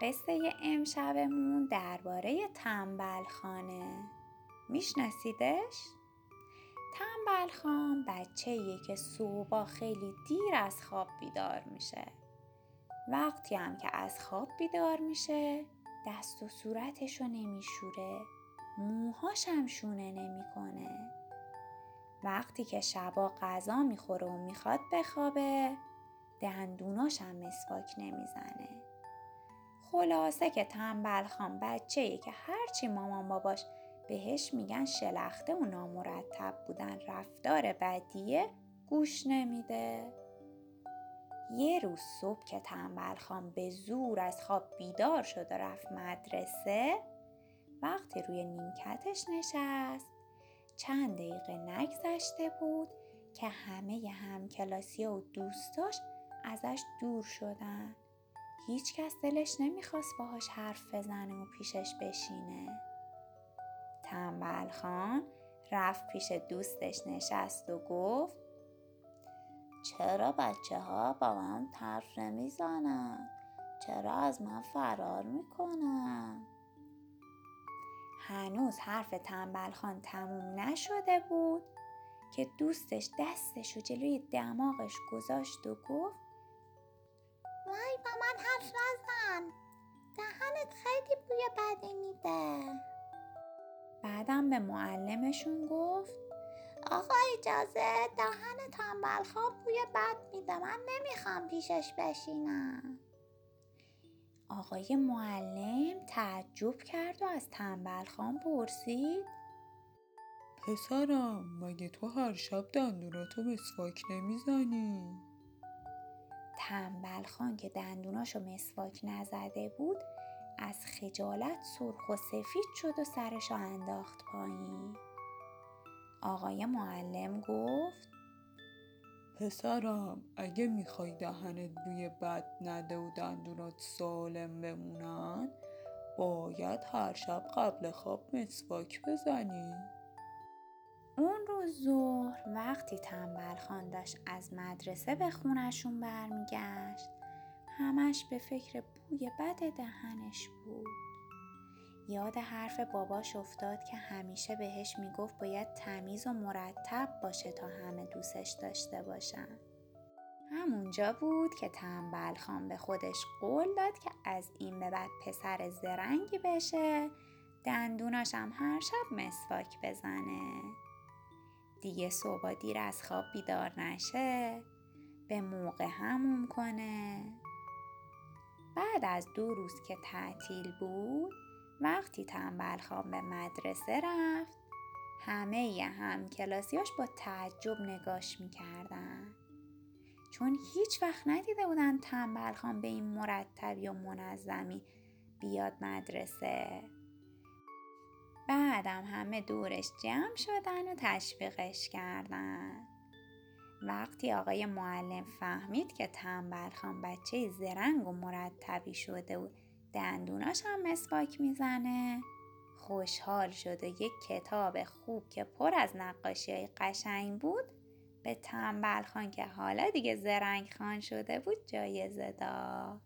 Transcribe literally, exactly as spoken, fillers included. قصه امشبمون درباره تنبل خانه. میشناسیدش؟ تنبل خان بچه‌ایه که صبحا خیلی دیر از خواب بیدار میشه. وقتی هم که از خواب بیدار میشه دست و صورتشو نمیشوره، موهاش هم شونه نمیکنه. وقتی که شبا غذا میخوره و میخواد بخوابه دندوناش هم مسواک نمیزنه. خلاصه که تنبل خان بچه‌ای که هرچی مامان باباش بهش میگن شلخته و نامرتب بودن، رفتار بدیه، گوش نمیده. یه روز صبح که تنبل خان به زور از خواب بیدار شد و رفت مدرسه، وقتی روی نیمکتش نشست چند دقیقه نگذشته بود که همه همکلاسی‌ها و دوستاش ازش دور شدن. هیچ کس دلش نمیخواست باهاش حرف بزنه و پیشش بشینه. تنبل خان رفت پیش دوستش نشست و گفت چرا بچه ها با من حرف نمیزنن؟ چرا از من فرار میکنن؟ هنوز حرف تنبل خان تموم نشده بود که دوستش دستش رو جلوی دماغش گذاشت و گفت وای با من حرف نزن، دهنت خیلی بوی بدی میده. بعدم به معلمشون گفت آقا اجازه، دهن تنبل خان بوی بد میده، من نمیخوام پیشش بشینم. آقای معلم تعجب کرد و از تنبل خان پرسید پسرم مگه تو هر شب دندوناتو مسواک نمیزنی؟ تنبل خان که دندوناشو مسواک نزده بود از خجالت سرخ و سفید شد و سرشو انداخت پایین. آقای معلم گفت پسرم اگه میخوای دهنت بوی بد نده و دندونات سالم بمونن باید هر شب قبل خواب مسواک بزنی. اون روز ظهر وقتی تنبل خان داشت از مدرسه به خونشون برمیگشت همش به فکر بوی بد دهنش بود. یاد حرف باباش افتاد که همیشه بهش میگفت باید تمیز و مرتب باشه تا همه دوستش داشته باشن. همونجا بود که تنبل خان به خودش قول داد که از این به بعد پسر زرنگی بشه، دندوناش هم هر شب مسواک بزنه. دیگه صبح دیر از خواب بیدار نشه، به موقع هموم کنه. بعد از دو روز که تعطیل بود وقتی تنبل خان به مدرسه رفت همه ی همکلاسیاش با تعجب نگاش میکردن، چون هیچ وقت ندیده بودن تنبل خان به این مرتبی و منظمی بیاد مدرسه. بعدم همه دورش جمع شدن و تشویقش کردن. وقتی آقای معلم فهمید که تنبل خان بچه زرنگ و مرتبی شده و دندوناش هم مسواک میزنه خوشحال شد و یک کتاب خوب که پر از نقاشی‌های قشنگ بود به تنبل خان که حالا دیگه زرنگ خان شده بود جایزه داد.